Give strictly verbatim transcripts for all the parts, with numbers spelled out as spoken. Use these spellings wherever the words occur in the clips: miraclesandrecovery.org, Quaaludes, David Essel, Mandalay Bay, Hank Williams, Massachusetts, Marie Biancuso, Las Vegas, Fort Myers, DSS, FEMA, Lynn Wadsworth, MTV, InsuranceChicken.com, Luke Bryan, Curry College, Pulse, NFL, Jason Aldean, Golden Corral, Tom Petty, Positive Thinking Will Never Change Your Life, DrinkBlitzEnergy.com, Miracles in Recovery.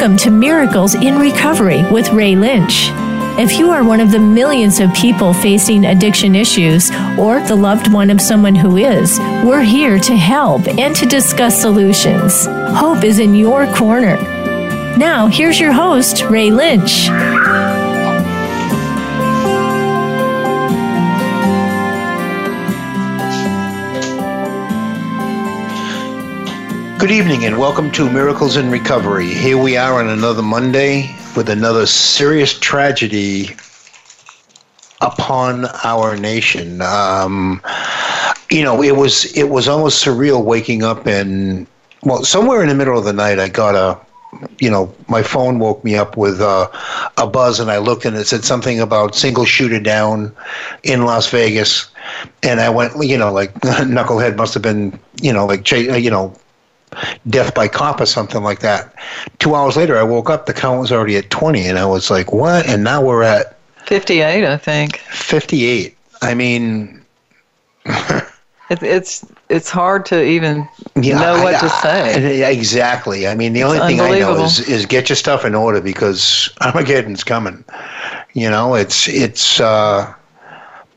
Welcome to Miracles in Recovery with Ray Lynch. If you are one of the millions of people facing addiction issues or the loved one of someone who is, we're here to help and to discuss solutions. Hope is in your corner. Now, here's your host, Ray Lynch. Good evening and welcome to Miracles in Recovery. Here we are on another Monday with another serious tragedy upon our nation. Um, you know, it was it was almost surreal waking up and, well, somewhere in the middle of the night I got a, you know, my phone woke me up with uh, a buzz, and I looked and it said something about single shooter down in Las Vegas. And I went, you know, like knucklehead must have been, you know, like, you know, death by cop or something like that. Two hours later, I woke up. The count was already at twenty, and I was like, what? And now we're at fifty-eight, I think. fifty-eight. I mean... it, it's it's hard to even yeah, know what I, I, to say. Exactly. I mean, the it's only thing I know is, is get your stuff in order, because Armageddon's coming. You know, it's... it's uh,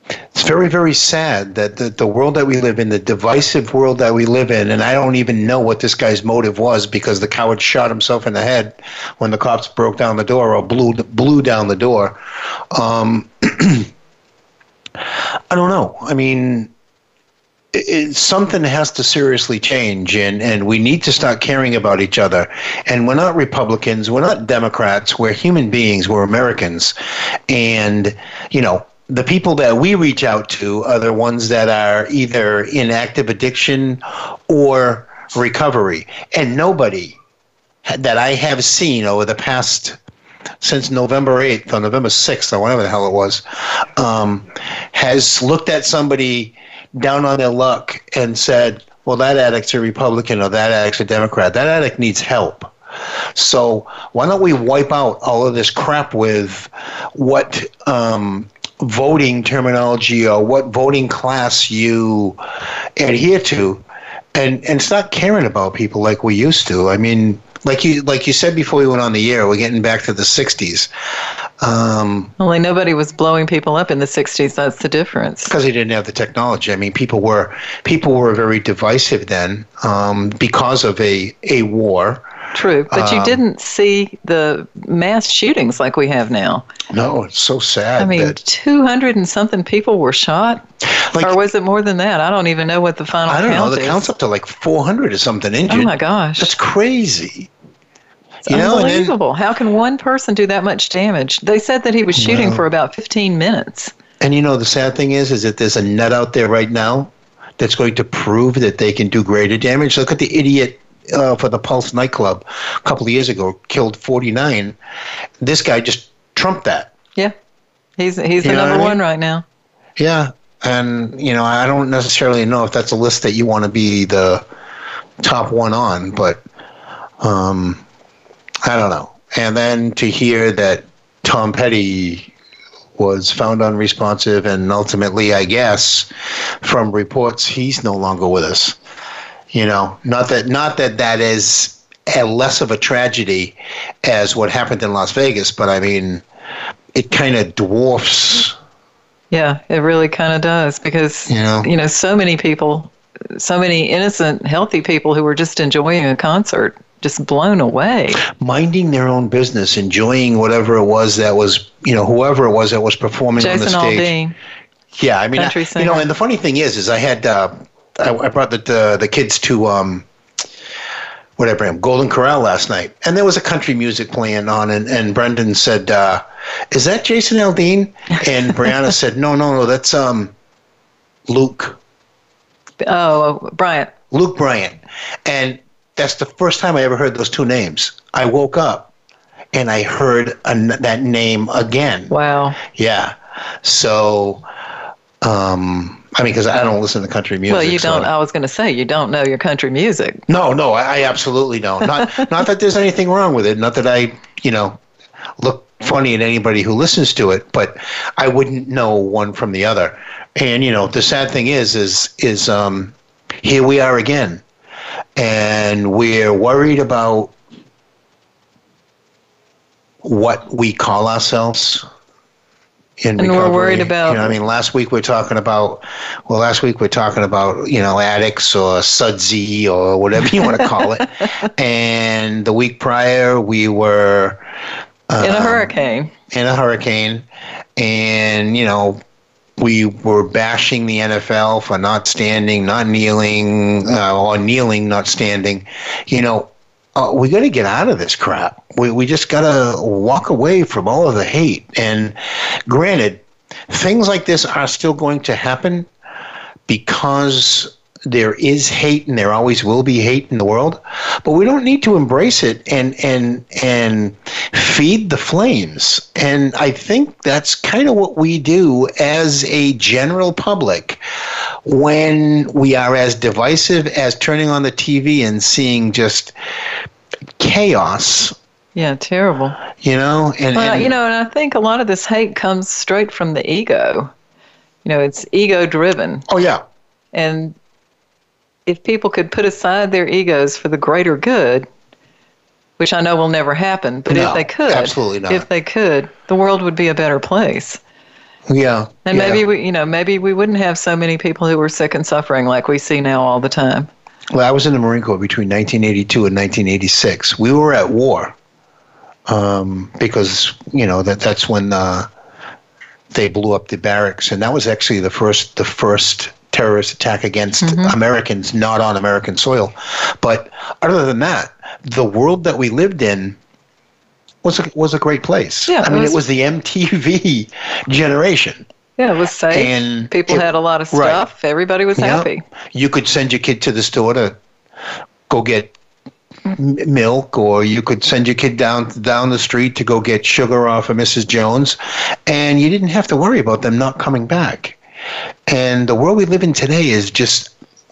It's very, very sad that the, the world that we live in, the divisive world that we live in, and I don't even know what this guy's motive was, because the coward shot himself in the head when the cops broke down the door or blew blew down the door. Um, I don't know. I mean, it, it, something has to seriously change, and, and we need to start caring about each other. And we're not Republicans. We're not Democrats. We're human beings. We're Americans. And, you know, the people that we reach out to are the ones that are either in active addiction or recovery. And nobody that I have seen over the past, since November eighth or November sixth or whatever the hell it was, um, has looked at somebody down on their luck and said, well, that addict's a Republican or that addict's a Democrat. That addict needs help. So why don't we wipe out all of this crap with what um, – voting terminology or what voting class you adhere to, and, and start caring about people like we used to. I mean, like you like you said before we went on the air, we're getting back to the sixties. Um, Only nobody was blowing people up in the sixties. That's the difference. Because they didn't have the technology. I mean, people were people were very divisive then um, because of a, a war. True, but you um, didn't see the mass shootings like we have now. No, it's so sad. I mean, two hundred and something people were shot, like, or was it more than that? I don't even know what the final count is. I don't know. The count's up to like four hundred or something injured. Oh, my gosh. That's crazy. It's you unbelievable. Know, then, how can one person do that much damage? They said that he was shooting no. for about fifteen minutes. And, you know, the sad thing is, is that there's a nut out there right now that's going to prove that they can do greater damage. Look at the idiot. Uh, for the Pulse nightclub a couple of years ago, killed forty-nine. This guy just trumped that. Yeah. He's he's the number one right now. Yeah. And, you know, I don't necessarily know if that's a list that you want to be the top one on, but um, I don't know. And then to hear that Tom Petty was found unresponsive and ultimately, I guess, from reports, he's no longer with us. You know, not that not that that is a less of a tragedy as what happened in Las Vegas, but I mean, it kind of dwarfs. Yeah, it really kind of does, because, you know, you know, so many people, so many innocent, healthy people who were just enjoying a concert, just blown away. Minding their own business, enjoying whatever it was that was, you know, whoever it was that was performing Jason on the stage. Jason Aldean. Yeah, I mean, I, you know, and the funny thing is, is I had... Uh, I, I brought the, the the kids to um, whatever Golden Corral last night, and there was a country music playing on, and, and Brendan said, uh, "Is that Jason Aldean?" And Brianna said, "No, no, no, that's um, Luke." Oh, Bryan. Luke Bryan, and that's the first time I ever heard those two names. I woke up, and I heard a, that name again. Wow. Yeah. So. Um, I mean, because I don't listen to country music. Well, you don't. So. I was going to say, you don't know your country music. No, no, I, I absolutely don't. Not not that there's anything wrong with it. Not that I, you know, look funny at anybody who listens to it. But I wouldn't know one from the other. And, you know, the sad thing is, is, is um, here we are again. And we're worried about what we call ourselves in recovery. And we're worried about, you know, I mean, last week we were talking about, well, last week we were talking about, you know, addicts or sudsy or whatever you want to call it. And the week prior we were um, in a hurricane. In a hurricane, and you know, we were bashing the N F L for not standing, not kneeling, uh, or kneeling, not standing. You know, uh, we got to get out of this crap. We we just got to walk away from all of the hate. And granted, things like this are still going to happen because there is hate and there always will be hate in the world. But we don't need to embrace it and and and feed the flames. And I think that's kind of what we do as a general public when we are as divisive as turning on the T V and seeing just chaos. Yeah, terrible. You know, and, well, and you know, and I think a lot of this hate comes straight from the ego. You know, it's ego driven. Oh yeah. And if people could put aside their egos for the greater good, which I know will never happen, but no, if they could, absolutely not. If they could, the world would be a better place. Yeah. And yeah. maybe we, you know, maybe we wouldn't have so many people who were sick and suffering like we see now all the time. Well, I was in the Marine Corps between nineteen eighty-two and nineteen eighty-six. We were at war um, because, you know, that that's when uh, they blew up the barracks, and that was actually the first the first. terrorist attack against mm-hmm. Americans, not on American soil. But other than that, the world that we lived in was a, was a great place. Yeah, I mean, it was, it was the M T V generation. Yeah, it was safe. And people it, had a lot of stuff. Right. Everybody was happy. Know, you could send your kid to the store to go get milk, or you could send your kid down down the street to go get sugar off of Missus Jones, and you didn't have to worry about them not coming back. And the world we live in today is just,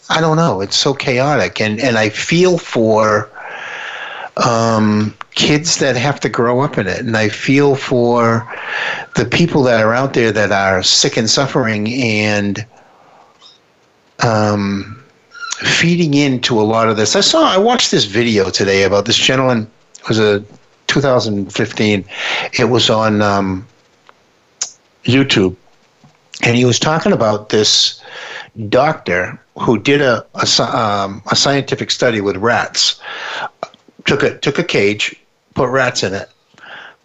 I don't know, it's so chaotic. And, and I feel for um, kids that have to grow up in it. And I feel for the people that are out there that are sick and suffering and um, feeding into a lot of this. I saw, I watched this video today about this gentleman. It was a two thousand fifteen. It was on um, YouTube. And he was talking about this doctor who did a a, um, a scientific study with rats. Took a took a cage, put rats in it,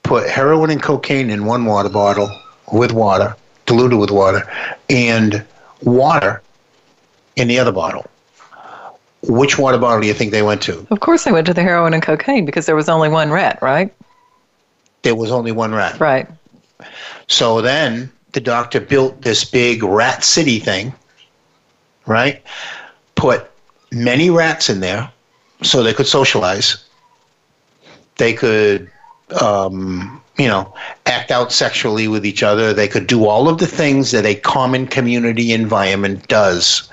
put heroin and cocaine in one water bottle with water, diluted with water, and water in the other bottle. Which water bottle do you think they went to? Of course they went to the heroin and cocaine because there was only one rat, right? There was only one rat. Right. So then the doctor built this big rat city thing, right? Put many rats in there so they could socialize. They could, um, you know, act out sexually with each other. They could do all of the things that a common community environment does.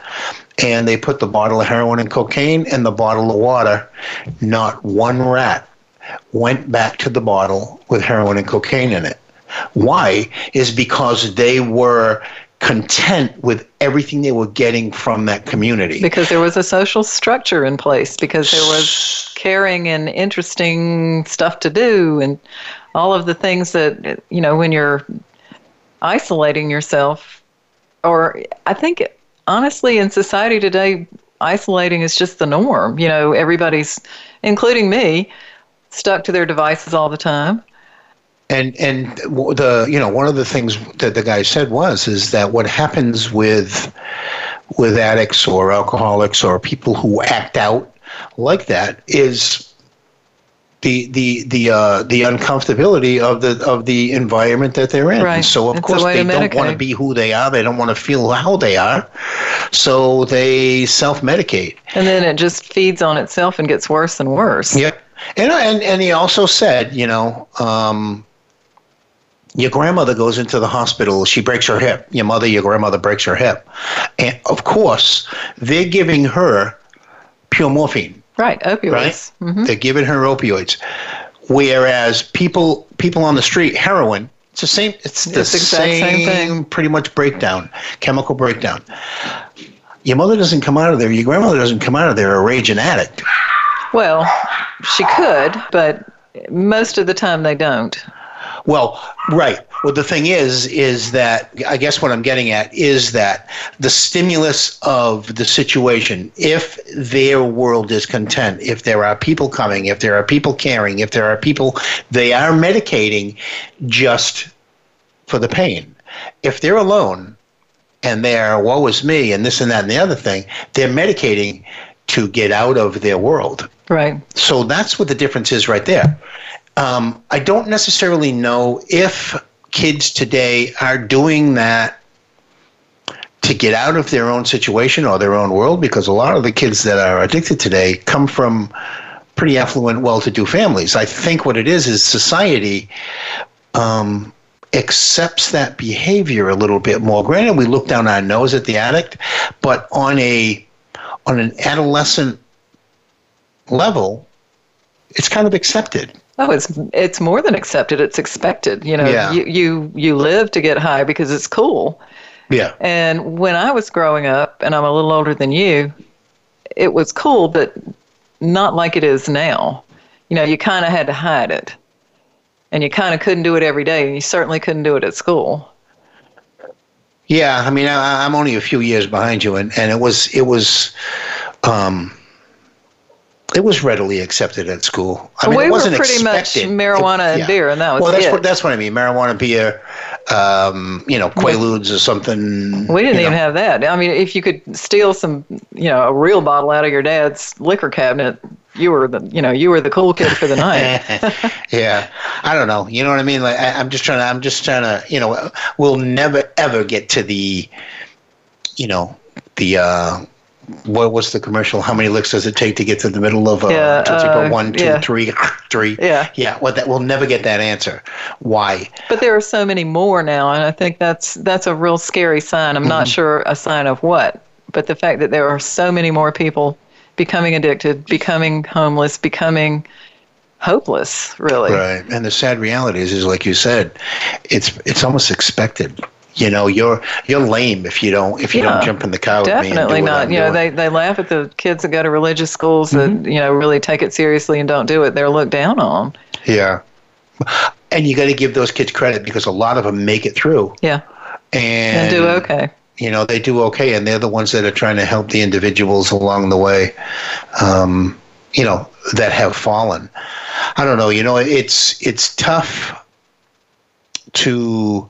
And they put the bottle of heroin and cocaine and the bottle of water. Not one rat went back to the bottle with heroin and cocaine in it. Why? Is because they were content with everything they were getting from that community. Because there was a social structure in place, because there was caring and interesting stuff to do and all of the things that, you know, when you're isolating yourself, or I think honestly in society today, isolating is just the norm. You know, everybody's, including me, stuck to their devices all the time. And and the you know one of the things that the guy said was is that what happens with with addicts or alcoholics or people who act out like that is the the the uh, the uncomfortability of the of the environment that they're in. Right. So of it's course they don't want to be who they are. They don't want to feel how they are. So they self-medicate. And then it just feeds on itself and gets worse and worse. Yep. And and and he also said, you know. Um, Your grandmother goes into the hospital. She breaks her hip. Your mother, your grandmother breaks her hip. And, of course, they're giving her pure morphine. Right, opioids. Right? Mm-hmm. They're giving her opioids. Whereas people people on the street, heroin, it's the same. It's, it's the same, same thing. Pretty much breakdown, chemical breakdown. Your mother doesn't come out of there. Your grandmother doesn't come out of there a raging addict. Well, she could, but Most of the time they don't. Well, right. Well, the thing is, is that I guess what I'm getting at is that the stimulus of the situation, if their world is content, if there are people coming, if there are people caring, if there are people, they are medicating just for the pain. If they're alone and they're, woe is me, and this and that and the other thing, they're medicating to get out of their world. Right. So that's what the difference is right there. Um, I don't necessarily know if kids today are doing that to get out of their own situation or their own world, because a lot of the kids that are addicted today come from pretty affluent, well-to-do families. I think what it is is society um, accepts that behavior a little bit more. Granted, we look down our nose at the addict, but on a on an adolescent level, it's kind of accepted. Oh, it's it's more than accepted. It's expected. You know, yeah. you, you you live to get high because it's cool. Yeah. And when I was growing up, and I'm a little older than you, it was cool, but not like it is now. You know, you kind of had to hide it. And you kind of couldn't do it every day, and you certainly couldn't do it at school. Yeah, I mean, I, I'm only a few years behind you, and, and it was it was... Um, It was readily accepted at school. I mean, we it wasn't were pretty expected. much marijuana it, yeah. and beer, and that was well, that's it. Well, that's what I mean. Marijuana, beer, um, you know, Quaaludes or something. We didn't even know. have that. I mean, if you could steal some, you know, a real bottle out of your dad's liquor cabinet, you were the, you know, you were the cool kid for the night. Yeah, I don't know. You know what I mean? Like, I, I'm just trying to. I'm just trying to. You know, we'll never ever get to the, you know, the. Uh, What was the commercial? How many licks does it take to get to the middle of a yeah, Tootsie Pop? Uh, One, two, yeah. three, three. Yeah. Yeah. Well, that, we'll never get that answer. Why? But there are so many more now, and I think that's that's a real scary sign. I'm not mm-hmm. sure a sign of what, but the fact that there are so many more people becoming addicted, becoming homeless, becoming hopeless, really. Right. And the sad reality is, is like you said, it's it's almost expected. You know, you're you're lame if you don't if you yeah, don't jump in the car with me. Definitely not. You know, they, they laugh at the kids that go to religious schools mm-hmm. that, you know, really take it seriously and don't do it. They're looked down on. Yeah. And you got to give those kids credit, because a lot of them make it through. Yeah. And they do okay. You know, they do okay, and they're the ones that are trying to help the individuals along the way, um, you know, that have fallen. I don't know. You know, it's it's tough to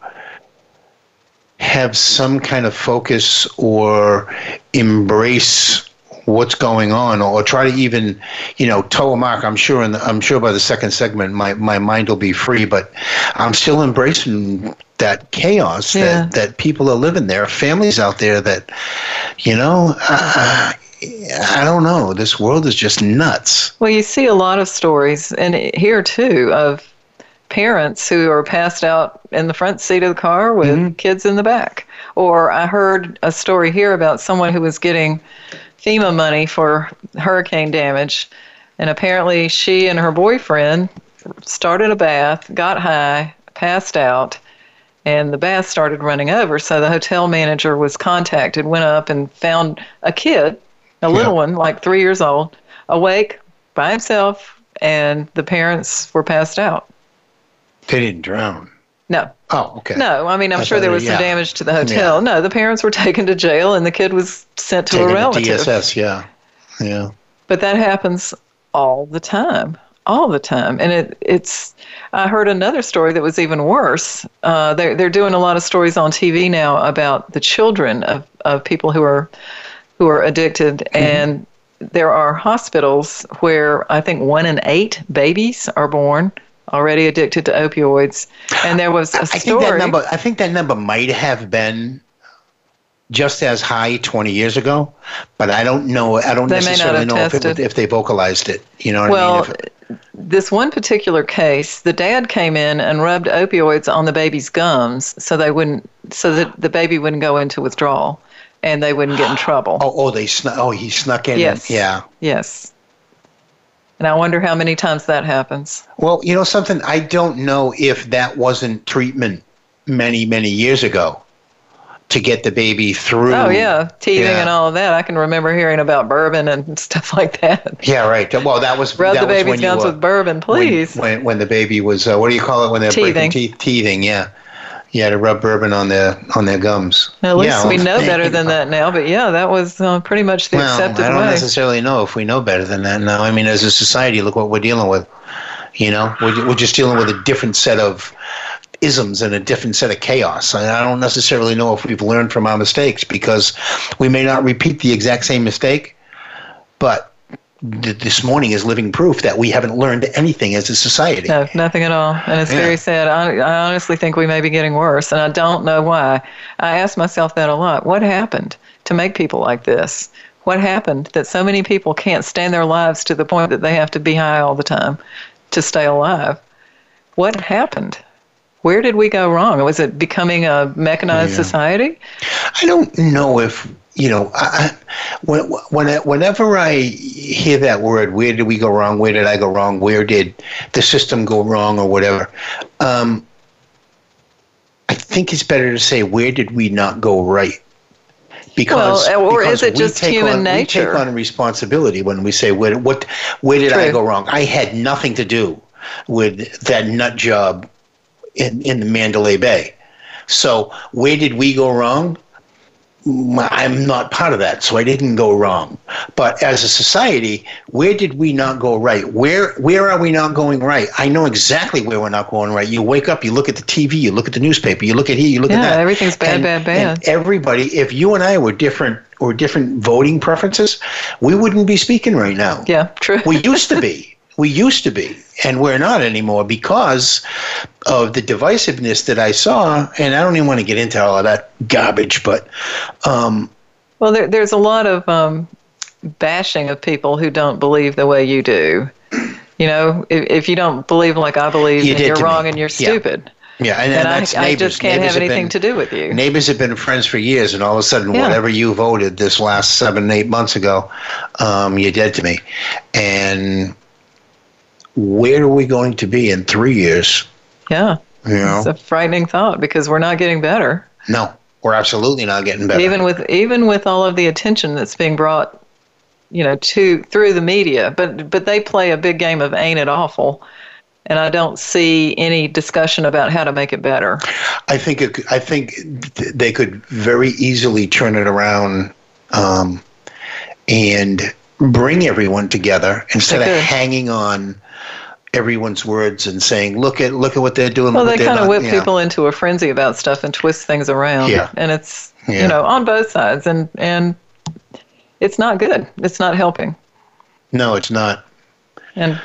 have some kind of focus or embrace what's going on, or try to even, you know, toe a mark. I'm sure, in the, I'm sure by the second segment, my, my mind will be free, but I'm still embracing that chaos yeah. that, that people are living. There are families out there that, you know, uh, I don't know. This world is just nuts. Well, you see a lot of stories, and here too, of parents who are passed out in the front seat of the car with mm-hmm. kids in the back. Or I heard a story here about someone who was getting FEMA money for hurricane damage, and apparently she and her boyfriend started a bath, got high, passed out, and the bath started running over. So the hotel manager was contacted, went up and found a kid, a yeah. little one, like three years old, awake by himself, and the parents were passed out. They didn't drown. No. Oh, okay. No, I mean, I'm I sure there was yeah. some damage to the hotel. Yeah. No, the parents were taken to jail, and the kid was sent to taken a relative. To D S S, yeah. Yeah. But that happens all the time, all the time. And it it's, I heard another story that was even worse. Uh, they're, they're doing a lot of stories on T V now about the children of, of people who are, who are addicted, mm-hmm. and there are hospitals where I think one in eight babies are born already addicted to opioids. And there was a story. I think that number, I think that number might have been just as high twenty years ago, but I don't know. I don't necessarily know if, it, if they vocalized it. You know what well, I mean? Well, this one particular case, the dad came in and rubbed opioids on the baby's gums so they wouldn't, so that the baby wouldn't go into withdrawal and they wouldn't get in trouble. Oh, oh, they snuck. Oh, he snuck in. Yes. And, yeah. Yes. And I wonder how many times that happens. Well, you know something? I don't know if that wasn't treatment many, many years ago to get the baby through. Oh, yeah. Teething yeah. and all of that. I can remember hearing about bourbon and stuff like that. Yeah, right. Well, that was Rub that the baby's guns with bourbon, please. When, when, when the baby was, uh, what do you call it when they're teething. breaking teeth? Teething, yeah. Yeah, to rub bourbon on their on their gums. At least yeah, we know better than that now, but yeah, that was uh, pretty much the well, accepted way. I don't way. necessarily know if we know better than that now. I mean, as a society, look what we're dealing with. You know, we're, we're just dealing with a different set of isms and a different set of chaos. And I don't necessarily know if we've learned from our mistakes, because we may not repeat the exact same mistake, but th- this morning is living proof that we haven't learned anything as a society. No, nothing at all. And it's yeah. very sad. I, I honestly think we may be getting worse, and I don't know why. I ask myself that a lot. What happened to make people like this? What happened that so many people can't stand their lives to the point that they have to be high all the time to stay alive? What happened? Where did we go wrong? Was it becoming a mechanized yeah. society? I don't know if, you know, I, when, when I, whenever I hear that word, where did we go wrong? Where did I go wrong? Where did the system go wrong or whatever? Um, I think it's better to say, where did we not go right? Because, well, or because is it just human on, nature? We take on responsibility when we say, where, what, where did True. I go wrong? I had nothing to do with that nut job in, in the Mandalay Bay. So where did we go wrong? I'm not part of that, so I didn't go wrong. But as a society, where did we not go right? Where where are we not going right? I know exactly where we're not going right. You wake up, you look at the T V, you look at the newspaper, you look at here, you look yeah, at that. Yeah, everything's bad, and, bad, bad. And everybody, if you and I were different or different voting preferences, we wouldn't be speaking right now. Yeah, true. We used to be. We used to be, and we're not anymore because of the divisiveness that I saw. And I don't even want to get into all of that garbage, but um, well, there, there's a lot of um, bashing of people who don't believe the way you do. You know, if, if you don't believe like I believe, you then you're wrong me. and you're stupid. Yeah. Yeah, and, and, and that's I, neighbors. I just can't neighbors have anything been, to do with you. Neighbors have been friends for years, and all of a sudden, yeah. whatever you voted this last seven, eight months ago, um, you're dead to me. And where are we going to be in three years? Yeah. You know? It's a frightening thought, because we're not getting better. No, we're absolutely not getting better. Even with even with all of the attention that's being brought, you know, to through the media. But but they play a big game of ain't it awful, and I don't see any discussion about how to make it better. I think it, I think they could very easily turn it around um, and bring everyone together instead of hanging on everyone's words and saying, "Look at look at what they're doing." Well, they kind of whip people into a frenzy about stuff and twist things around. Yeah. And it's yeah. you know, on both sides, and and it's not good. It's not helping. No, it's not. And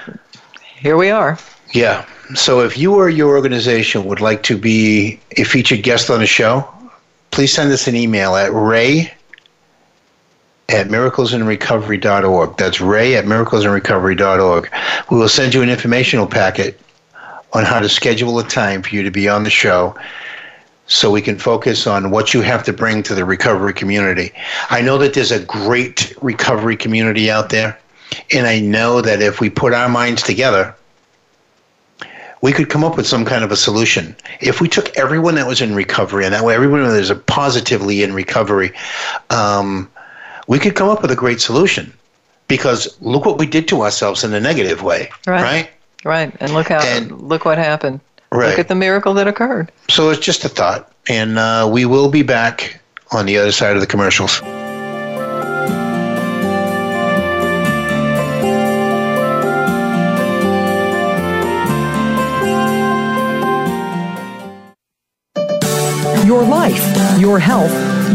here we are. Yeah. So, if you or your organization would like to be a featured guest on the show, please send us an email at Ray. at miracles and recovery dot org. That's Ray at miracles and recovery dot org. We will send you an informational packet on how to schedule a time for you to be on the show, so we can focus on what you have to bring to the recovery community. I know that there's a great recovery community out there, and I know that if we put our minds together, we could come up with some kind of a solution. If we took everyone that was in recovery, and that way everyone that is positively in recovery, um, we could come up with a great solution, because look what we did to ourselves in a negative way, right? Right, right. And look how and, look what happened. Right. Look at the miracle that occurred. So it's just a thought, and uh, we will be back on the other side of the commercials. Your life, your health,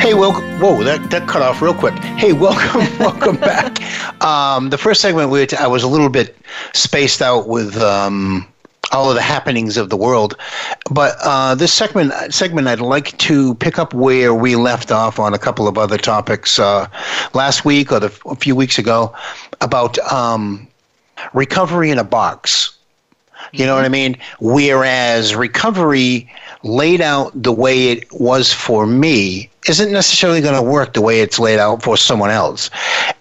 Hey, welcome! Whoa, that, that cut off real quick. Hey, welcome, welcome back. Um, the first segment, we were t- I was a little bit spaced out with um, all of the happenings of the world, but uh, this segment, segment, I'd like to pick up where we left off on a couple of other topics uh, last week or the, a few weeks ago about um, recovery in a box. You know what I mean? Whereas recovery laid out the way it was for me isn't necessarily going to work the way it's laid out for someone else.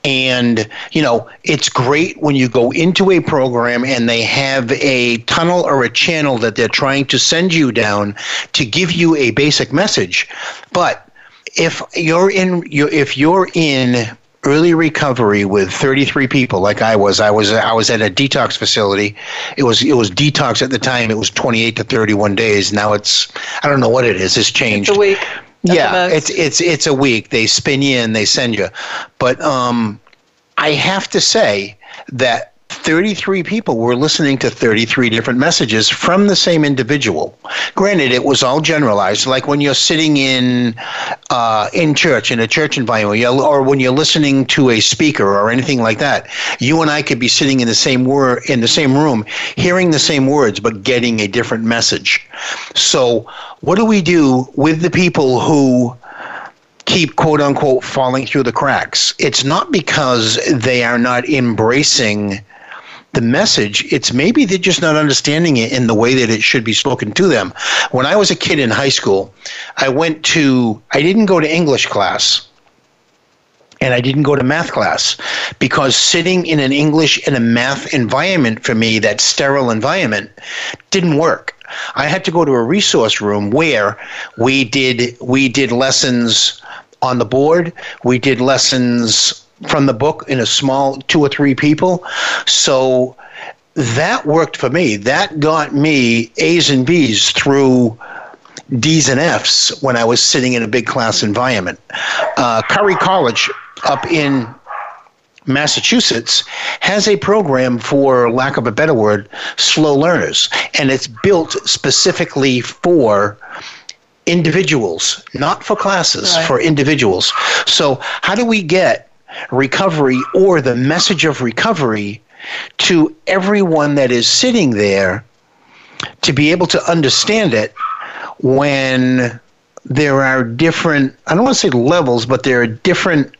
And, you know, it's great when you go into a program and they have a tunnel or a channel that they're trying to send you down to give you a basic message. But if you're in, if you're in early recovery with thirty-three people, like I was. I was I was at a detox facility. It was it was detox at the time. It was twenty-eight to thirty-one days. Now it's, I don't know what it is. It's changed. It's a week. That's yeah, it's it's it's a week. They spin you and they send you. But um, I have to say that thirty-three people were listening to thirty-three different messages from the same individual. Granted, it was all generalized, like when you're sitting in uh, in church, in a church environment, or when you're listening to a speaker or anything like that. You and I could be sitting in the same wor- in the same room, hearing the same words, but getting a different message. So what do we do with the people who keep, quote unquote, falling through the cracks? It's not because they are not embracing the message, it's maybe they're just not understanding it in the way that it should be spoken to them. When I was a kid in high school, I went to, I didn't go to English class and I didn't go to math class because sitting in an English and a math environment for me, that sterile environment, didn't work. I had to go to a resource room where we did we did lessons on the board, we did lessons from the book in a small two or three people. So that worked for me. That got me A's and B's through D's and F's when I was sitting in a big class environment. Uh, Curry College up in Massachusetts has a program for, lack of a better word, slow learners. And it's built specifically for individuals, not for classes, right. For individuals. So how do we get recovery or the message of recovery to everyone that is sitting there to be able to understand it when there are different, I don't want to say levels, but there are different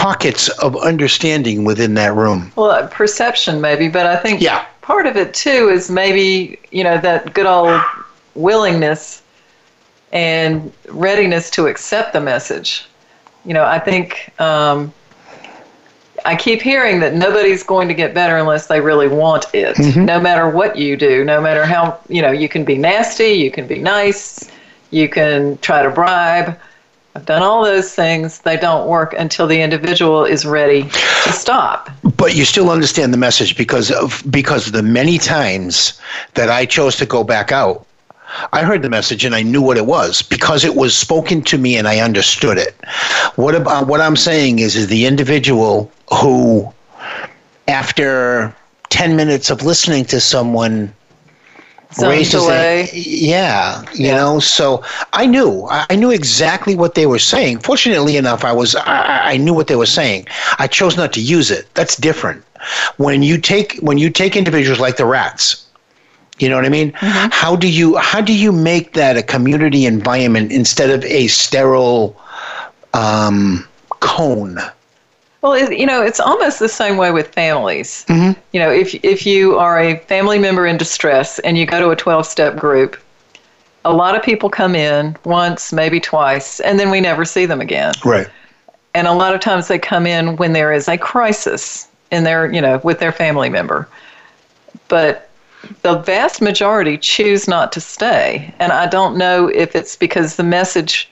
pockets of understanding within that room. Well, perception maybe, but I think yeah. part of it too is maybe, you know, that good old willingness and readiness to accept the message. You know, I think um, I keep hearing that nobody's going to get better unless they really want it, mm-hmm. no matter what you do, no matter how, you know, you can be nasty, you can be nice, you can try to bribe. I've done all those things. They don't work until the individual is ready to stop. But you still understand the message because of because of the many times that I chose to go back out. I heard the message and I knew what it was because it was spoken to me and I understood it. What about what I'm saying is, is the individual who, after ten minutes of listening to someone, raised his hand. Yeah, you yeah. know. So I knew, I knew exactly what they were saying. Fortunately enough, I was, I, I knew what they were saying. I chose not to use it. That's different. When you take, when you take individuals like the rats. You know what I mean? Mm-hmm. How do you how do you make that a community environment instead of a sterile um, cone? Well, it, you know, it's almost the same way with families. Mm-hmm. You know, if if you are a family member in distress and you go to a twelve-step group, a lot of people come in once, maybe twice, and then we never see them again. Right. And a lot of times they come in when there is a crisis in their, you know, with their family member. But the vast majority choose not to stay. And I don't know if it's because the message,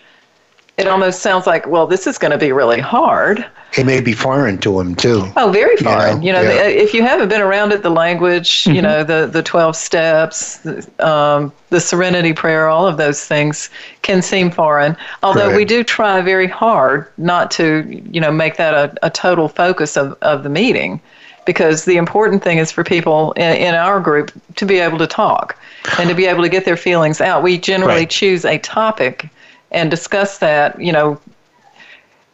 it almost sounds like, well, this is going to be really hard. It may be foreign to them, too. Oh, very foreign. You know, you know yeah. the, if you haven't been around it, the language, mm-hmm. you know, the, the twelve steps, um, the serenity prayer, all of those things can seem foreign. Although right. we do try very hard not to, you know, make that a, a total focus of, of the meeting. Because the important thing is for people in, in our group to be able to talk and to be able to get their feelings out. We generally right. choose a topic and discuss that, you know,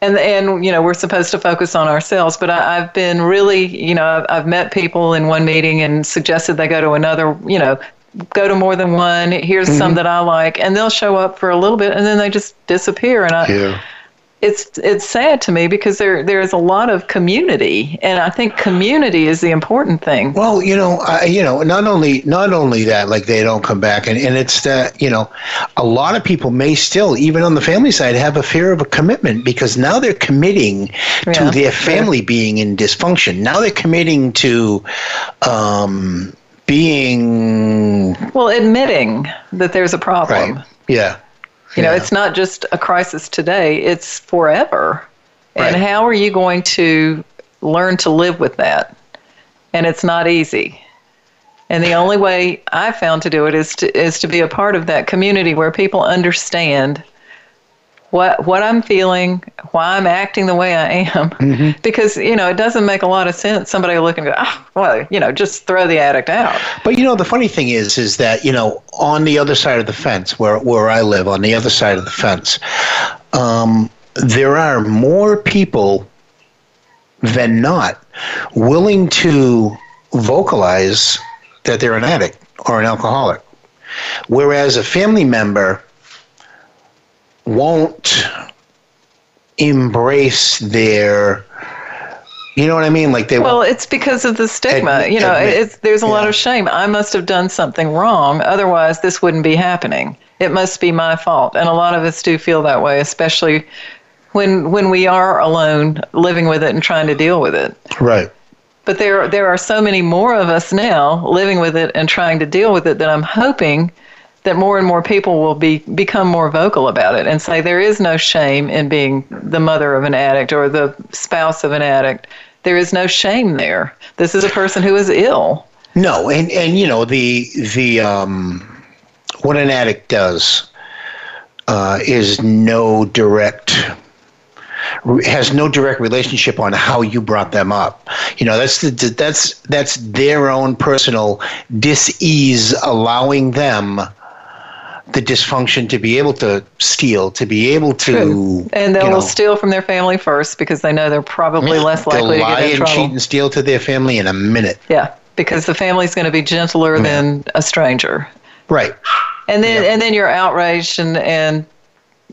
and, and you know, we're supposed to focus on ourselves. But I, I've been really, you know, I've, I've met people in one meeting and suggested they go to another, you know, go to more than one. Here's mm-hmm. some that I like. And they'll show up for a little bit and then they just disappear. And I. Yeah. It's it's sad to me because there there is a lot of community, and I think community is the important thing. Well, you know, I, you know, not only not only that, like they don't come back, and, and it's that, you know, a lot of people may still, even on the family side, have a fear of a commitment because now they're committing yeah. to their family yeah. being in dysfunction. Now they're committing to um, being well, admitting that there's a problem. Right. Yeah. You know, yeah. it's not just a crisis today, it's forever. Right. And how are you going to learn to live with that? And it's not easy. And the only way I found to do it is to is to be a part of that community where people understand what what I'm feeling, why I'm acting the way I am. Mm-hmm. Because, you know, it doesn't make a lot of sense. Somebody will look and go, oh, well, you know, just throw the addict out. But, you know, the funny thing is, is that, you know, on the other side of the fence where, where I live, on the other side of the fence, um, there are more people than not willing to vocalize that they're an addict or an alcoholic. Whereas a family member won't embrace their, you know what I mean? Like they. Well, it's because of the stigma. Admit, you know, admit, it's, there's a yeah. lot of shame. I must have done something wrong. Otherwise, this wouldn't be happening. It must be my fault. And a lot of us do feel that way, especially when when we are alone, living with it and trying to deal with it. Right. But there there are so many more of us now living with it and trying to deal with it that I'm hoping that more and more people will be become more vocal about it and say there is no shame in being the mother of an addict or the spouse of an addict. There is no shame there. This is a person who is ill. No, and, and you know, the the um, what an addict does uh, is no direct has no direct relationship on how you brought them up. You know, that's the, that's that's their own personal dis-ease allowing them the dysfunction to be able to steal, to be able to... True. And they will know, steal from their family first because they know they're probably less likely to get in trouble. They'll lie and cheat and steal to their family in a minute. Yeah, because the family's going to be gentler yeah. than a stranger. Right. And then yeah. and then you're outraged and, and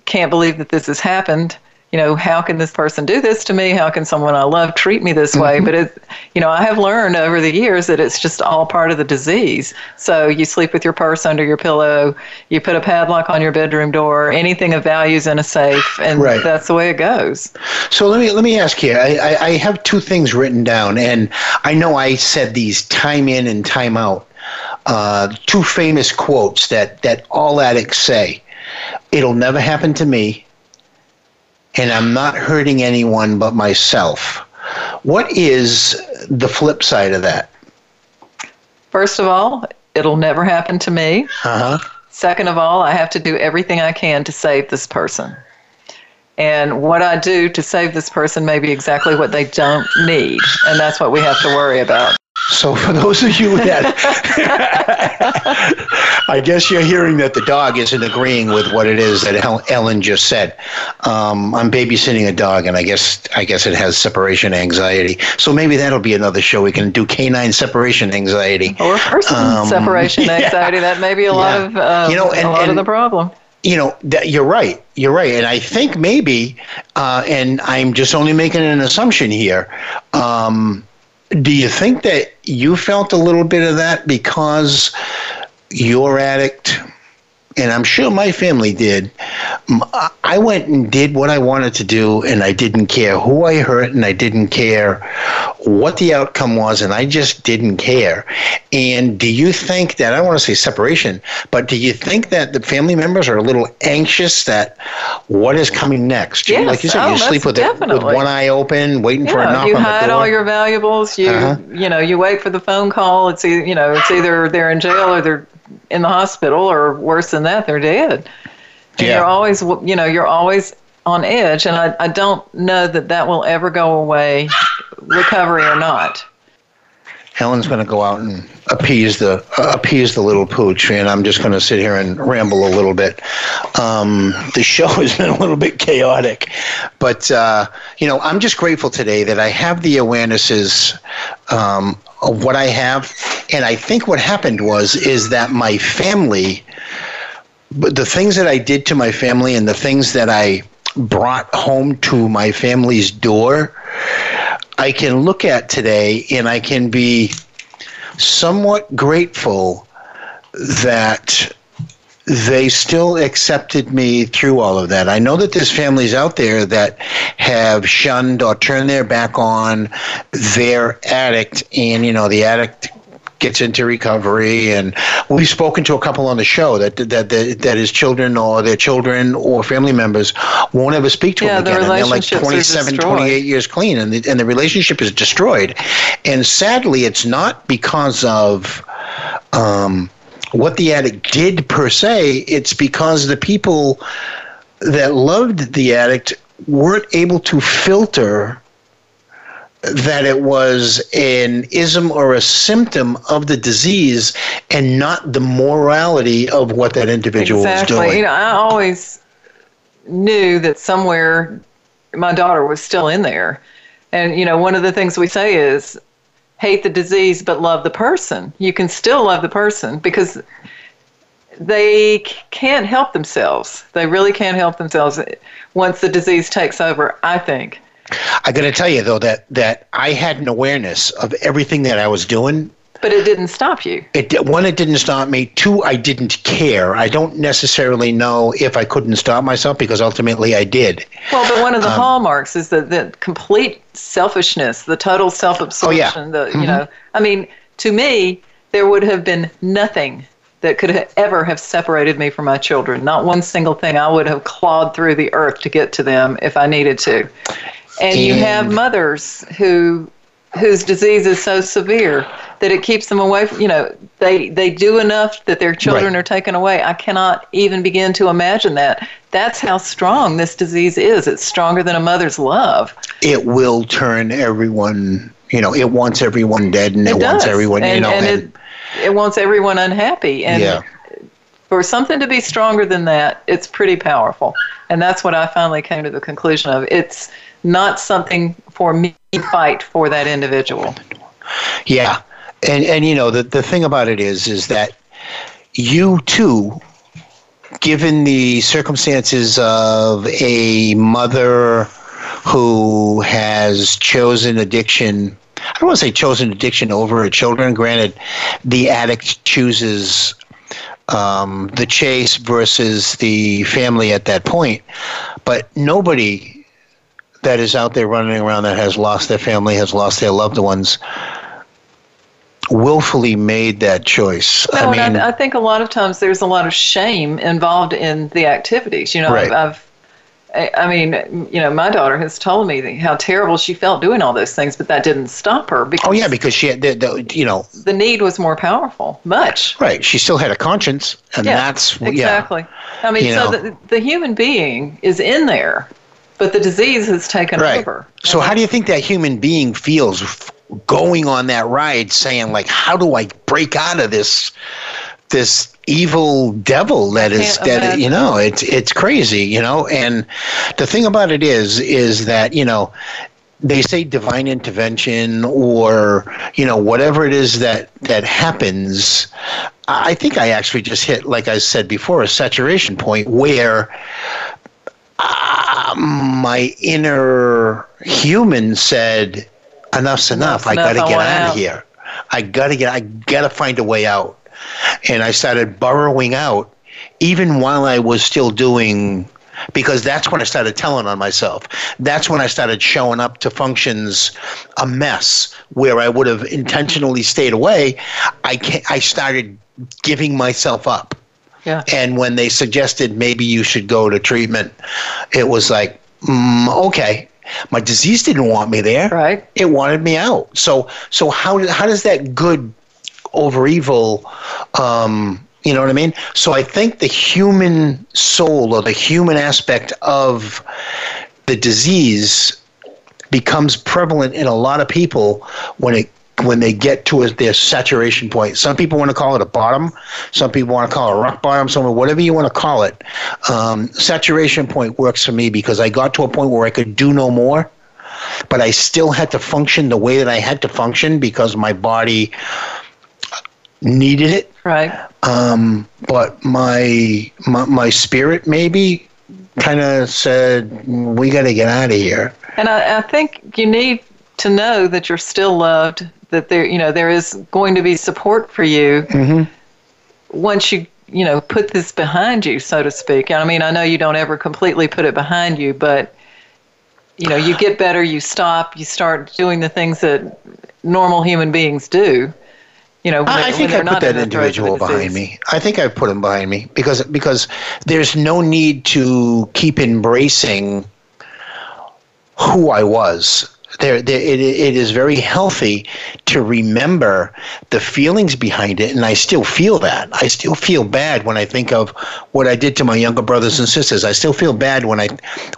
can't believe that this has happened. you know, how can this person do this to me? How can someone I love treat me this way? Mm-hmm. But, it, you know, I have learned over the years that it's just all part of the disease. So you sleep with your purse under your pillow, you put a padlock on your bedroom door, anything of value is in a safe, and right. that's the way it goes. So let me let me ask you, I, I, I have two things written down, and I know I said these time in and time out, uh, two famous quotes that, that all addicts say. It'll never happen to me, and I'm not hurting anyone but myself. What is the flip side of that? First of all, it'll never happen to me. Uh-huh. Second of all, I have to do everything I can to save this person. And what I do to save this person may be exactly what they don't need, and that's what we have to worry about. So for those of you that, I guess you're hearing that the dog isn't agreeing with what it is that Ellen just said. Um, I'm babysitting a dog, and I guess I guess it has separation anxiety. So maybe that'll be another show. We can do canine separation anxiety. Or person um, separation anxiety. Yeah, that may be a lot yeah. of um, you know, and, a lot and, of the problem. You know, that, you're right. You're right. And I think maybe, uh, and I'm just only making an assumption here, um, do you think that you felt a little bit of that because your addict, and I'm sure my family did, I went and did what I wanted to do, and I didn't care who I hurt, and I didn't care what the outcome was, and I just didn't care. And do you think that, I don't want to say separation, but do you think that the family members are a little anxious that what is coming next? Yes. Like you said, oh, you sleep with, it, with one eye open, waiting yeah, for a knock on the door. You hide all your valuables. You uh-huh. you know, you wait for the phone call. It's you know, it's either they're in jail or they're in the hospital, or worse than that, they're dead. And yeah. you're always, you know, you're always on edge, and I, I don't know that that will ever go away, recovery or not. Helen's going to go out and appease the uh, appease the little pooch, and I'm just going to sit here and ramble a little bit. Um, the show has been a little bit chaotic, but uh, you know, I'm just grateful today that I have the awarenesses um, of what I have, and I think what happened was is that my family, the things that I did to my family, and the things that I brought home to my family's door, I can look at today, and I can be somewhat grateful that they still accepted me through all of that. I know that there's families out there that have shunned or turned their back on their addict, and, you know, the addict gets into recovery, and we've spoken to a couple on the show that that that, that his children or their children or family members won't ever speak to yeah, him again, and they're like twenty-seven, twenty-eight years clean, and the, and the relationship is destroyed. And sadly, it's not because of um, what the addict did per se, it's because the people that loved the addict weren't able to filter that it was an ism or a symptom of the disease and not the morality of what that individual exactly. was doing. You know, I always knew that somewhere my daughter was still in there. And, you know, one of the things we say is hate the disease but love the person. You can still love the person because they can't help themselves. They really can't help themselves once the disease takes over, I think. I got to tell you, though, that, that I had an awareness of everything that I was doing. But it didn't stop you. It One, it didn't stop me. Two, I didn't care. I don't necessarily know if I couldn't stop myself because ultimately I did. Well, but one of the um, hallmarks is the, the complete selfishness, the total self-absorption. Oh, yeah. the, mm-hmm. you know, I mean, to me, there would have been nothing that could have ever have separated me from my children. Not one single thing. I would have clawed through the earth to get to them if I needed to. And you have mothers who whose disease is so severe that it keeps them away from, you know, they, they do enough that their children right. are taken away. I cannot even begin to imagine that. That's how strong this disease is. It's stronger than a mother's love. It will turn everyone, you know, it wants everyone dead, and it, it wants everyone, and, you know. And, and, and it, it wants everyone unhappy. And yeah. for something to be stronger than that, it's pretty powerful. And that's what I finally came to the conclusion of. It's not something for me to fight for that individual. Yeah. And, and you know, the, the thing about it is, is that you too given the circumstances of a mother who has chosen addiction, I don't want to say chosen addiction over her children. Granted, the addict chooses um, the chase versus the family at that point, but nobody that is out there running around that has lost their family, has lost their loved ones, willfully made that choice. No, I mean, and I, I think a lot of times there's a lot of shame involved in the activities. You know, right. I've, I've, I mean, you know, my daughter has told me how terrible she felt doing all those things, but that didn't stop her. Because oh yeah, because she had, the, the, you know, the need was more powerful, much. Right. She still had a conscience, and yeah, that's exactly. Yeah, I mean, you so the, the human being is in there, but the disease has taken right. over. So how do you think that human being feels? Going on that ride saying, like, how do I break out of this this evil devil that is that you know, it's it's crazy, you know. And the thing about it is is that, you know, they say divine intervention or, you know, whatever it is that that happens. I think I actually just hit, like I said before, a saturation point where uh, my inner human said, enough's enough. I got to get out of here. I got to get, I got to find a way out. And I started burrowing out even while I was still doing, because that's when I started telling on myself. That's when I started showing up to functions a mess where I would have intentionally stayed away. I can't, I started giving myself up. Yeah. And when they suggested maybe you should go to treatment, it was like, mm, okay. My disease didn't want me there. Right. It wanted me out. So so how how does that good over evil, um, you know what I mean? So I think the human soul or the human aspect of the disease becomes prevalent in a lot of people when it when they get to a, their saturation point. Some people want to call it a bottom. Some people want to call it a rock bottom. So whatever you want to call it, um, saturation point works for me because I got to a point where I could do no more, but I still had to function the way that I had to function because my body needed it. Right. Um, but my, my, my spirit maybe kind of said, we got to get out of here. And I, I think you need to know that you're still loved, that there, you know, there is going to be support for you mm-hmm. once you, you know, put this behind you, so to speak. I mean, I know you don't ever completely put it behind you, but, you know, you get better, you stop, you start doing the things that normal human beings do. You know, when, I think I put that individual behind me. I think I put him behind me because because there's no need to keep embracing who I was. There, there, it, it is very healthy to remember the feelings behind it, and I still feel that. I still feel bad when I think of what I did to my younger brothers and sisters. I still feel bad when I,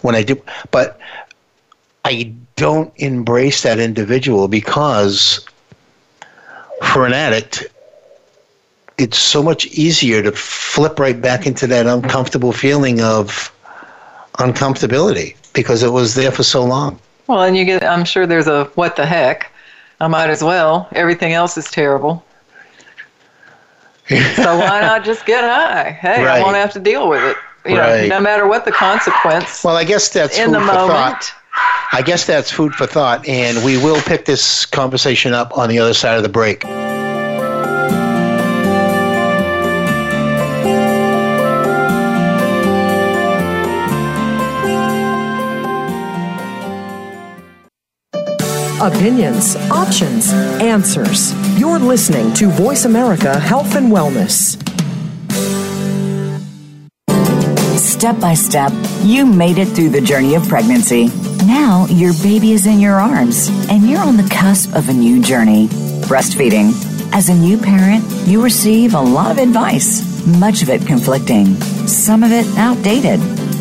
when I do, but I don't embrace that individual because for an addict, it's so much easier to flip right back into that uncomfortable feeling of uncomfortability because it was there for so long. Well, and you get, I'm sure there's a what the heck. I might as well. Everything else is terrible. So why not just get high? Hey, right. I won't have to deal with it. You right. know, no matter what the consequence. Well, I guess that's in food the for moment. Thought. I guess that's food for thought. And we will pick this conversation up on the other side of the break. Opinions, options, answers. You're listening to Voice America Health and Wellness. Step by step, you made it through the journey of pregnancy. Now your baby is in your arms, and you're on the cusp of a new journey, breastfeeding. As a new parent, you receive a lot of advice, much of it conflicting, some of it outdated.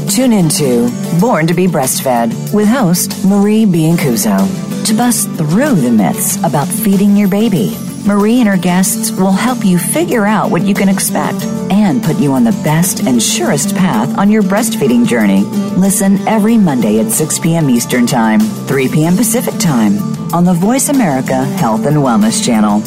Tune into Born to be Breastfed with host Marie Biancuso. To bust through the myths about feeding your baby, Marie and her guests will help you figure out what you can expect and put you on the best and surest path on your breastfeeding journey. Listen every Monday at six p.m. Eastern Time, three p.m. Pacific Time on the Voice America Health and Wellness Channel.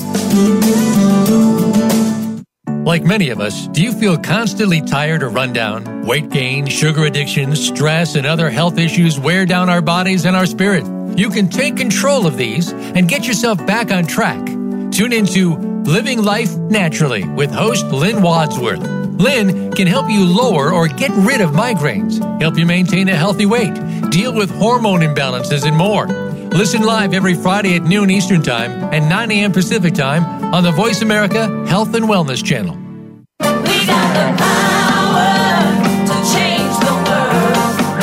Like many of us, do you feel constantly tired or run down? Weight gain, sugar addiction, stress, and other health issues wear down our bodies and our spirit. You can take control of these and get yourself back on track. Tune into Living Life Naturally with host Lynn Wadsworth. Lynn can help you lower or get rid of migraines, help you maintain a healthy weight, deal with hormone imbalances, and more. Listen live every Friday at noon Eastern Time and nine a.m. Pacific Time on the Voice America Health and Wellness Channel. We got the power to change the world.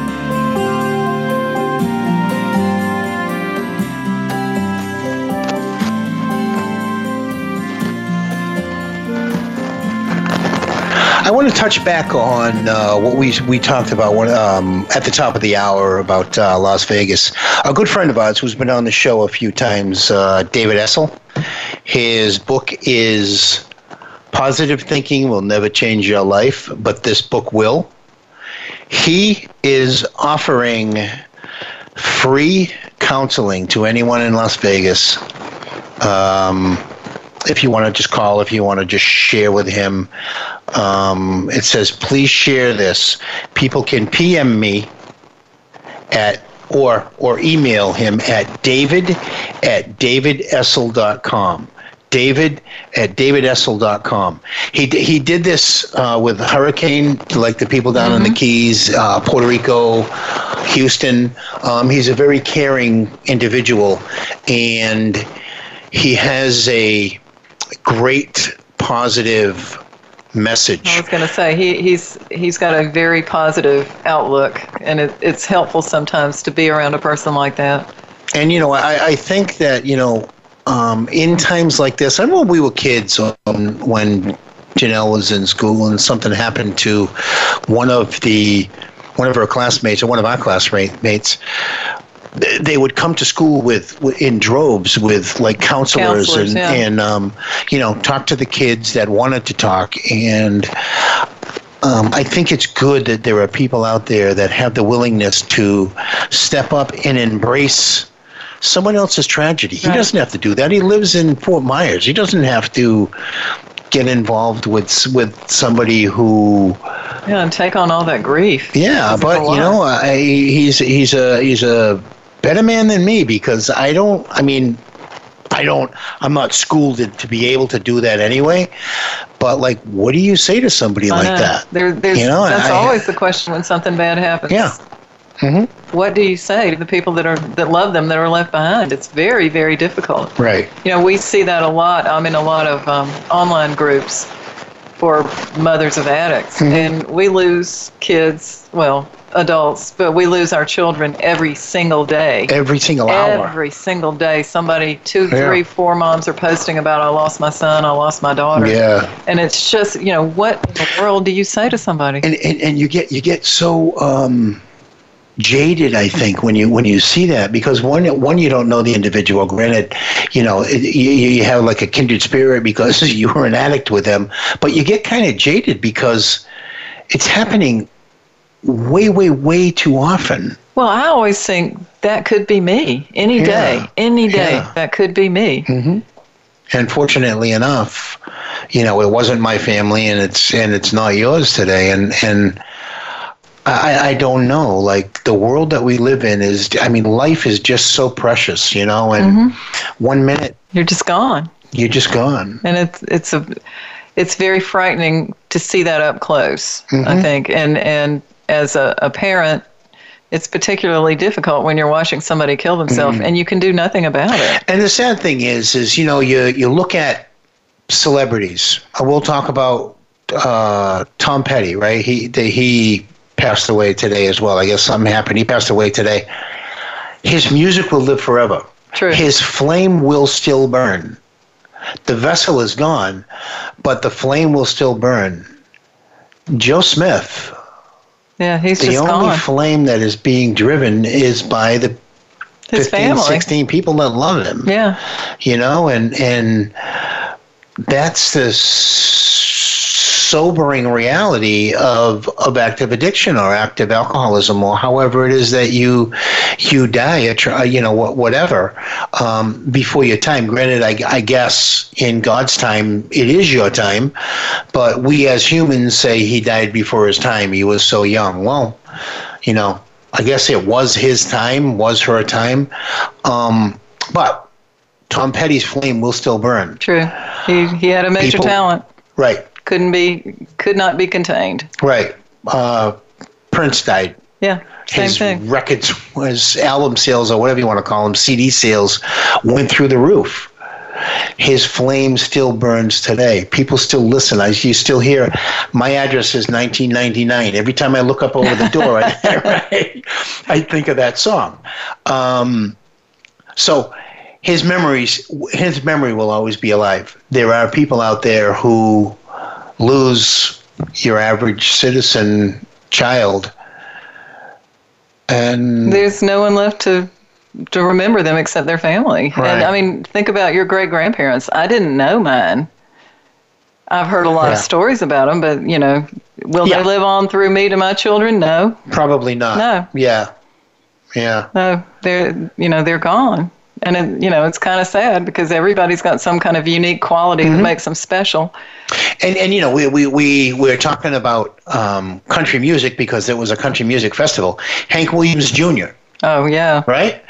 I want to touch back on uh, what we we talked about when, um, at the top of the hour about uh, Las Vegas. A good friend of ours who's been on the show a few times, uh, David Essel. His book is Positive Thinking Will Never Change Your Life, but this book will. He is offering free counseling to anyone in Las Vegas. Um, if you want to just call, if you want to just share with him. Um, it says, please share this. People can P M me at or or email him at david at david essel dot com. David at david essel dot com. He he did this uh, with Hurricane, like the people down mm-hmm. on the Keys, uh, Puerto Rico, Houston. Um, he's a very caring individual, and he has a great positive message. I was going to say he, he's he's got a very positive outlook, and it, it's helpful sometimes to be around a person like that. And you know, I, I think that you know, um, in times like this, I remember we were kids um, when Janelle was in school, and something happened to one of the one of her classmates or one of our classmates. They would come to school with in droves with like counselors, counselors and, yeah. and um, you know, talk to the kids that wanted to talk. And um, I think it's good that there are people out there that have the willingness to step up and embrace someone else's tragedy. He right. doesn't have to do that. He lives in Fort Myers. He doesn't have to get involved with with somebody who yeah and take on all that grief. Yeah, but you know, I, he's he's a he's a better man than me, because I don't, I mean, I don't, I'm not schooled to, to be able to do that anyway. But like, what do you say to somebody I like know. that? There, there's, you know, that's I, always the question when something bad happens. Yeah. Mm-hmm. What do you say to the people that are that love them that are left behind? It's very, very difficult. Right. You know, we see that a lot. I'm in a lot of um, online groups for mothers of addicts, mm-hmm. and we lose kids, well, adults, but we lose our children every single day. Every single hour. Every single day. Somebody, two, yeah. three, four moms are posting about, I lost my son, I lost my daughter. Yeah. And it's just, you know, what in the world do you say to somebody? And and, and you get you get so um, jaded, I think, when you when you see that, because one one you don't know the individual. Granted, you know, you, you have like a kindred spirit because you were an addict with them, but you get kind of jaded because it's happening way, way, way too often. Well, I always think that could be me any yeah. day, any day yeah. that could be me. Mm-hmm. And fortunately enough, you know, it wasn't my family, and it's and it's not yours today, and and. I, I don't know. Like, the world that we live in is, I mean, life is just so precious, you know, and mm-hmm. one minute. You're just gone. You're just gone. And it's, it's a, it's very frightening to see that up close, mm-hmm. I think. And and as a, a parent, it's particularly difficult when you're watching somebody kill themselves mm-hmm. and you can do nothing about it. And the sad thing is, is, you know, you, you look at celebrities. I will talk about uh, Tom Petty, right? He, the, he passed away today as well. I guess something happened. He passed away today. His music will live forever. True. His flame will still burn. The vessel is gone, but the flame will still burn. Joe Smith. Yeah, he's just gone. The only flame that is being driven is by the his family, sixteen people that love him. Yeah. You know, and and that's the sobering reality of, of active addiction or active alcoholism or however it is that you you die, or, you know, whatever, um, before your time. Granted, I, I guess in God's time, it is your time, but we as humans say he died before his time. He was so young. Well, you know, I guess it was his time, was her time, um, but Tom Petty's flame will still burn. True. He, he had a major People, talent. Right. Couldn't be, could not be contained. Right. Uh, Prince died. Yeah, same His thing. His records, his album sales, or whatever you want to call them, C D sales, went through the roof. His flame still burns today. People still listen. I, you still hear, my address is nineteen ninety-nine. Every time I look up over the door, I, right, I think of that song. Um, so... His memories, his memory will always be alive. There are people out there who lose your average citizen child, and there's no one left to to remember them except their family. Right. And I mean, think about your great grandparents. I didn't know mine. I've heard a lot yeah. of stories about them, but you know, will yeah. they live on through me to my children? No, probably not. No, yeah, yeah. No, they're you know they're gone. And, it, you know, it's kind of sad because everybody's got some kind of unique quality mm-hmm. that makes them special. And, and you know, we, we, we were talking about um, country music because there was a country music festival. Hank Williams Junior Oh, yeah. Right?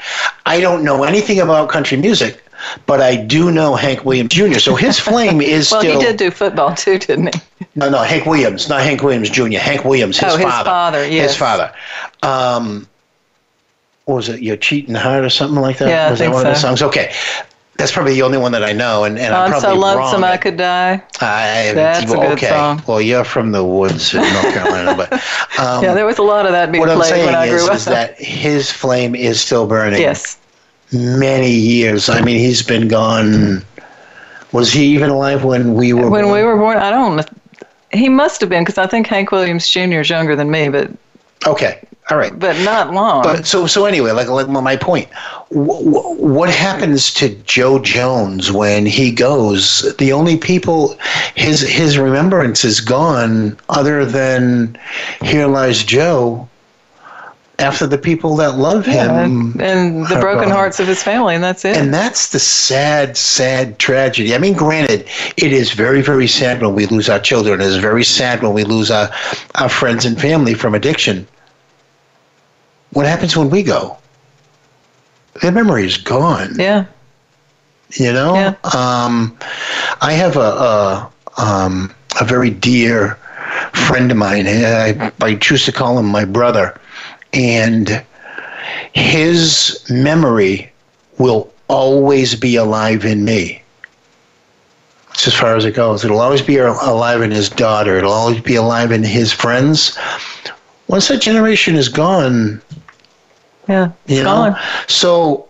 I don't know anything about country music, but I do know Hank Williams Junior So his flame is well, still... Well, he did do football too, didn't he? No, no, Hank Williams. Not Hank Williams Junior Hank Williams, his oh, father. Oh, his father, yes. His father. Um What was it, You're Cheating Hard or something like that? Yeah, I was think that one so. of the songs? Okay. That's probably the only one that I know, and, and I'm, I'm probably so lonesome wrong. I could die. I, That's well, a good okay. song. Well, you're from the woods in North Carolina, but um, yeah, there was a lot of that being played when I grew up. What I'm saying is that his flame is still burning. Yes, many years. I mean, he's been gone. Was he even alive when we were when born? we were born? I don't. He must have been because I think Hank Williams Junior is younger than me, but. Okay. All right. But not long. But so so anyway, like, like my point, w- w- what happens to Joe Jones when he goes? The only people, his his remembrance is gone other than Here Lies Joe after the people that love him. Yeah, and the broken hearts of his family, and that's it. And that's the sad, sad tragedy. I mean, granted, it is very, very sad when we lose our children. It is very sad when we lose our, our friends and family from addiction. What happens when we go? Their memory is gone. Yeah. You know? Yeah. Um, I have a a, um, a very dear friend of mine. I, I choose to call him my brother. And his memory will always be alive in me. It's as far as it goes. It'll always be alive in his daughter. It'll always be alive in his friends. Once that generation is gone... Yeah, it's you know? gone. So,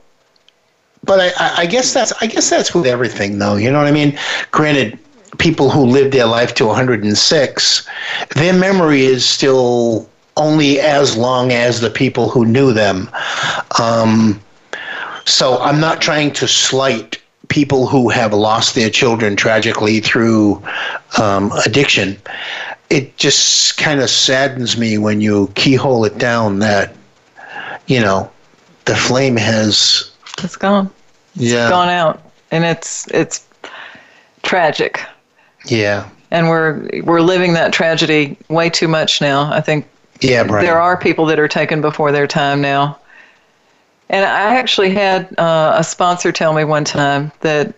but I, I guess that's I guess that's with everything, though. You know what I mean? Granted, people who live their life to one hundred six, their memory is still only as long as the people who knew them. Um, so I'm not trying to slight people who have lost their children tragically through um, addiction. It just kind of saddens me when you keyhole it down that, you know, the flame has... It's gone. Yeah. It's gone out. And it's it's tragic. Yeah. And we're we're living that tragedy way too much now. I think yeah, Brian. There are people that are taken before their time now. And I actually had uh, a sponsor tell me one time that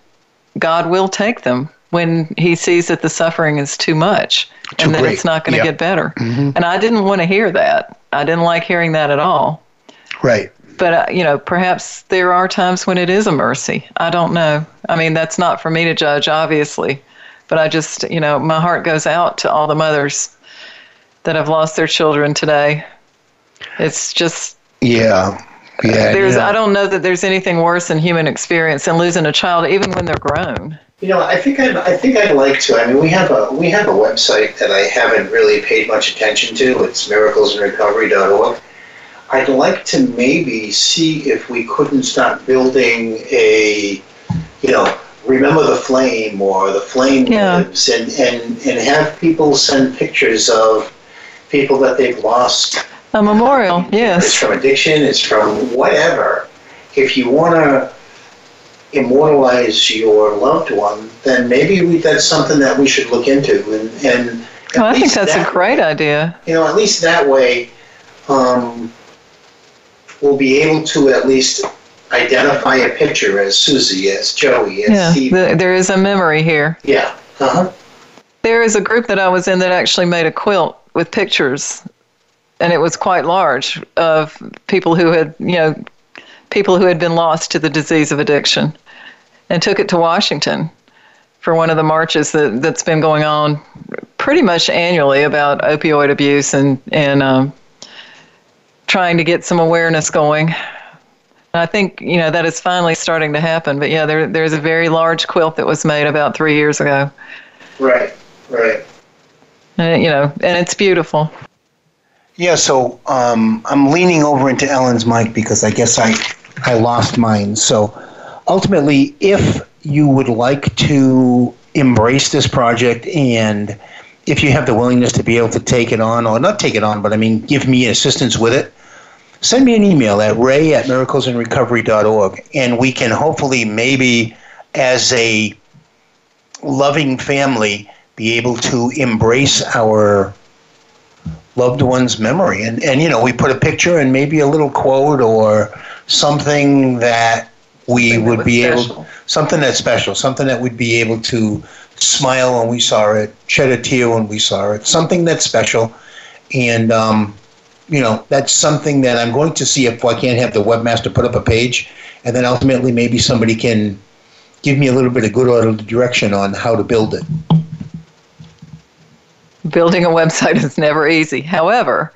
God will take them when he sees that the suffering is too much too and that great. It's not going to yep. get better. Mm-hmm. And I didn't want to hear that. I didn't like hearing that at all. Right. But, uh, you know, perhaps there are times when it is a mercy. I don't know. I mean, that's not for me to judge, obviously. But I just, you know, my heart goes out to all the mothers that have lost their children today. It's just... Yeah. Yeah, there's, yeah. I don't know that there's anything worse in human experience than losing a child, even when they're grown. You know, I think I'd, I think I'd like to. I mean, we have a we have a website that I haven't really paid much attention to. It's miracles and recovery dot org. I'd like to maybe see if we couldn't start building a, you know, remember the flame or the flame yeah. lives, and, and, and have people send pictures of people that they've lost. A memorial, yes. It's from addiction, it's from whatever. If you want to immortalize your loved one, then maybe we, that's something that we should look into. And, and oh, I think that's that, a great idea. You know, at least that way um, we'll be able to at least identify a picture as Susie, as Joey, as yeah, Steve. The, there is a memory here. Yeah. Uh-huh. There is a group that I was in that actually made a quilt with pictures. And it was quite large of people who had, you know, people who had been lost to the disease of addiction, and took it to Washington for one of the marches that, that's been going on pretty much annually about opioid abuse and, and um, trying to get some awareness going. And I think, you know, that is finally starting to happen. But, yeah, there there's a very large quilt that was made about three years ago. Right, right. And, you know, and it's beautiful. Yeah, so um, I'm leaning over into Ellen's mic because I guess I, I lost mine. So ultimately, if you would like to embrace this project and if you have the willingness to be able to take it on, or not take it on, but I mean give me assistance with it, send me an email at ray at miracles and recovery dot org, and we can hopefully maybe as a loving family be able to embrace our loved one's memory. And, and, you know, we put a picture and maybe a little quote or something that we something would that be special. able, something that's special, something that we'd be able to smile when we saw it, shed a tear when we saw it, something that's special. And, um, you know, that's something that I'm going to see if I can't have the webmaster put up a page. And then ultimately maybe somebody can give me a little bit of good order direction on how to build it. Building a website is never easy. However,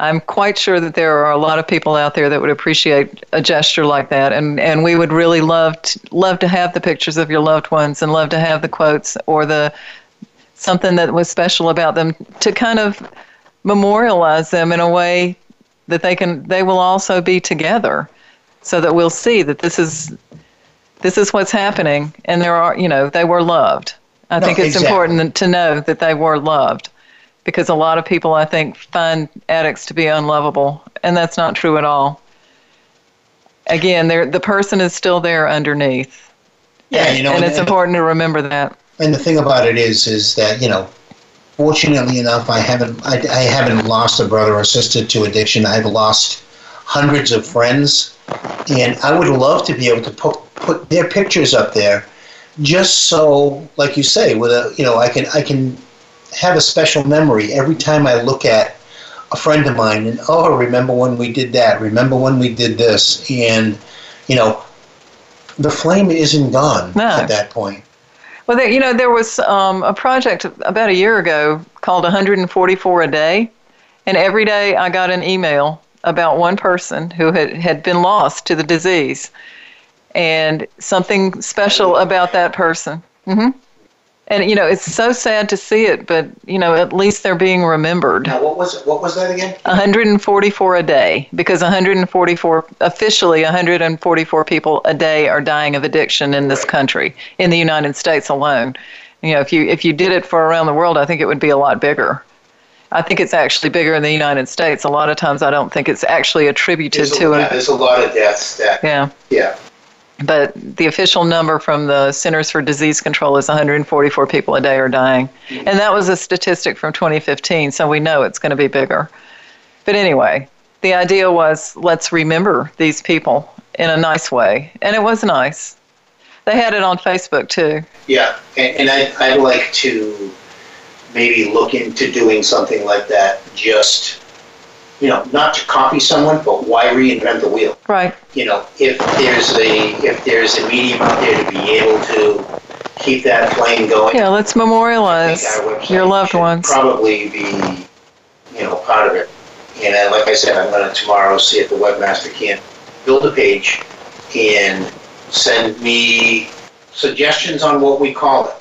I'm quite sure that there are a lot of people out there that would appreciate a gesture like that, and, and we would really love to, love to have the pictures of your loved ones and love to have the quotes or the something that was special about them to kind of memorialize them in a way that they can they will also be together, so that we'll see that this is this is what's happening, and there are you know they were loved. I no, think it's exactly. important to know that they were loved, because a lot of people, I think, find addicts to be unlovable, and that's not true at all. Again, the person is still there underneath, yeah, you know, and, and it's and, important to remember that. And the thing about it is, is that you know, fortunately enough, I haven't, I, I haven't lost a brother or sister to addiction. I've lost hundreds of friends, and I would love to be able to put put their pictures up there. Just so, like you say, with a you know, I can I can have a special memory every time I look at a friend of mine, and oh, remember when we did that? Remember when we did this? And you know, the flame isn't gone no. at that point. Well, there, you know, there was um, a project about a year ago called one hundred forty-four a Day, and every day I got an email about one person who had, had been lost to the disease. And something special about that person. Mm-hmm. And, you know, it's so sad to see it, but, you know, at least they're being remembered. Now, what was it? What was that again? one hundred forty-four a day, because one hundred forty-four, officially one hundred forty-four people a day are dying of addiction in this country, in the United States alone. You know, if you if you did it for around the world, I think it would be a lot bigger. I think it's actually bigger in the United States. A lot of times I don't think it's actually attributed to it. There's a lot of deaths. That, yeah. Yeah. But the official number from the Centers for Disease Control is one hundred forty-four people a day are dying. And that was a statistic from twenty fifteen, so we know it's going to be bigger. But anyway, the idea was let's remember these people in a nice way. And it was nice. They had it on Facebook too. Yeah, and, and I, I'd like to maybe look into doing something like that, just, you know, not to copy someone, but why reinvent the wheel? Right. You know, if there's a if there's a medium out there to be able to keep that flame going. Yeah, let's memorialize your loved ones. Probably be, you know, part of it. And I, like I said, I'm going to tomorrow see if the webmaster can't build a page and send me suggestions on what we call it.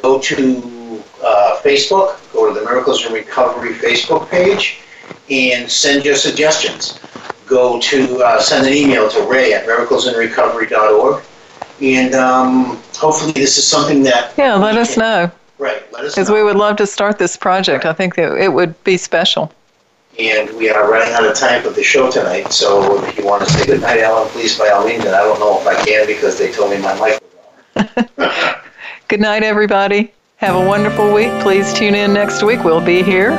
Go to uh, Facebook. Go to the Miracles in Recovery Facebook page. And send your suggestions. Go to uh, send an email to Ray at miracles and recovery dot org, and um, hopefully this is something that yeah, let us can, know. Right, let us know, because we would love to start this project. Right. I think that it would be special. And we are running out of time for the show tonight, so if you want to say goodnight, Alan, please, by all means. And I don't know if I can because they told me my mic was on. Good night, everybody. Have a wonderful week. Please tune in next week. We'll be here.